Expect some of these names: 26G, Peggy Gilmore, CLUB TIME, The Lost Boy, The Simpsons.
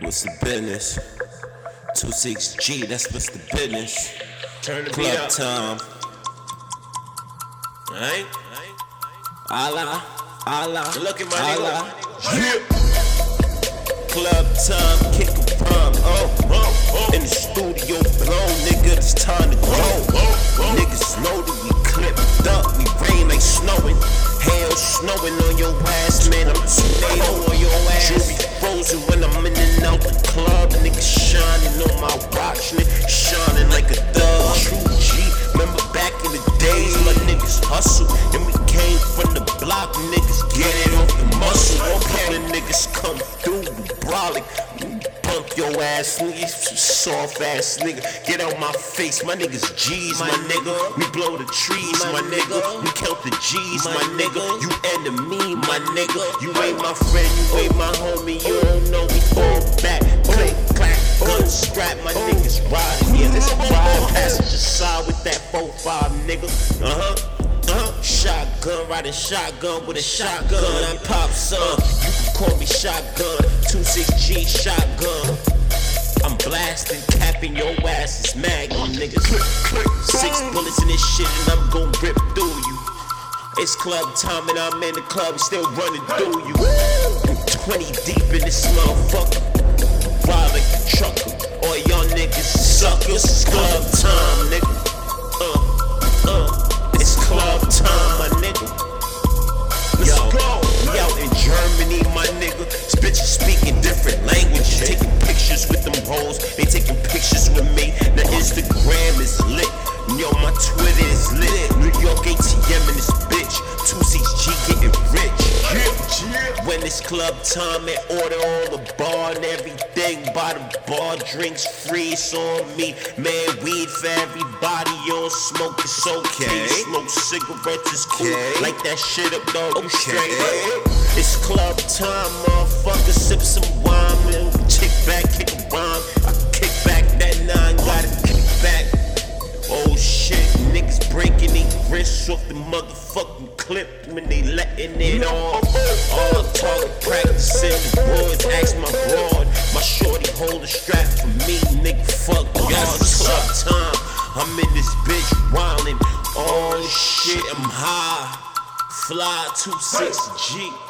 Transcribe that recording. What's the business? 26G, that's what's the business. Turn the club up. Time. Alright? Allah. Look at my nigga. Yeah. Club time, kick a pump. Oh. In the studio, blow, nigga, it's time to go. Oh. Niggas loaded, we clipped up, we rain like snowing. Hell snowing on your ass, man, I'm tornado on your ass. Jewelry frozen when I'm in and out the club. Niggas shining on my watch, nigga, shining like a thug. True G, remember back in the days, my niggas hustle. And we came from the block, niggas get it off the muscle. Okay, the niggas come through, we brolic. Bump your ass, nigga, soft ass nigga. Get out my face, my niggas G's, my nigga. We blow the trees, my nigga. We count the G's, my nigga. You enemy, my nigga. You ain't my friend, you ain't my homie. You don't know we fall back. Click, clack, gun strap, my niggas ride. Yeah, let's ride passenger side with that 4-5, nigga. Shotgun, riding shotgun with a shotgun. I pop some. You can call me shotgun. 26G shotgun. I'm blasting, capping your ass. It's Magnum, niggas. Six bullets in this shit, and I'm gon' rip through you. It's club time, and I'm in the club, still running through you. I'm 20 deep in this motherfucker. Ride like the trucker. All y'all niggas suck. It's club time, nigga. It's club time, my nigga. Let's go. We out in Germany, my nigga. This bitch is speaking different languages. Taking pictures with them hoes. They taking pictures with me. The Instagram is lit. Yo, my Twitter is lit. New York ATM in this bitch. 26G getting rich. When it's club time, they order all the bar and everything. By the bar, drinks free, it's on me. Man, weed for everybody, you don't smoke, it's okay. Smoke cigarettes is cool, like that shit up, dog, you straight up. It's club time, motherfucker, sip some wine. Man, kick back, kick a bomb. I kick back that nine, gotta kick back. Oh shit, niggas breaking their wrists off the motherfucking clip when they letting it on. All talking, practicing the boys, ask my broad. My shorty hold a strap for me, nigga, fuck y'all. It's club time, I'm in this bitch wildin'. Oh shit, I'm high, fly 26G.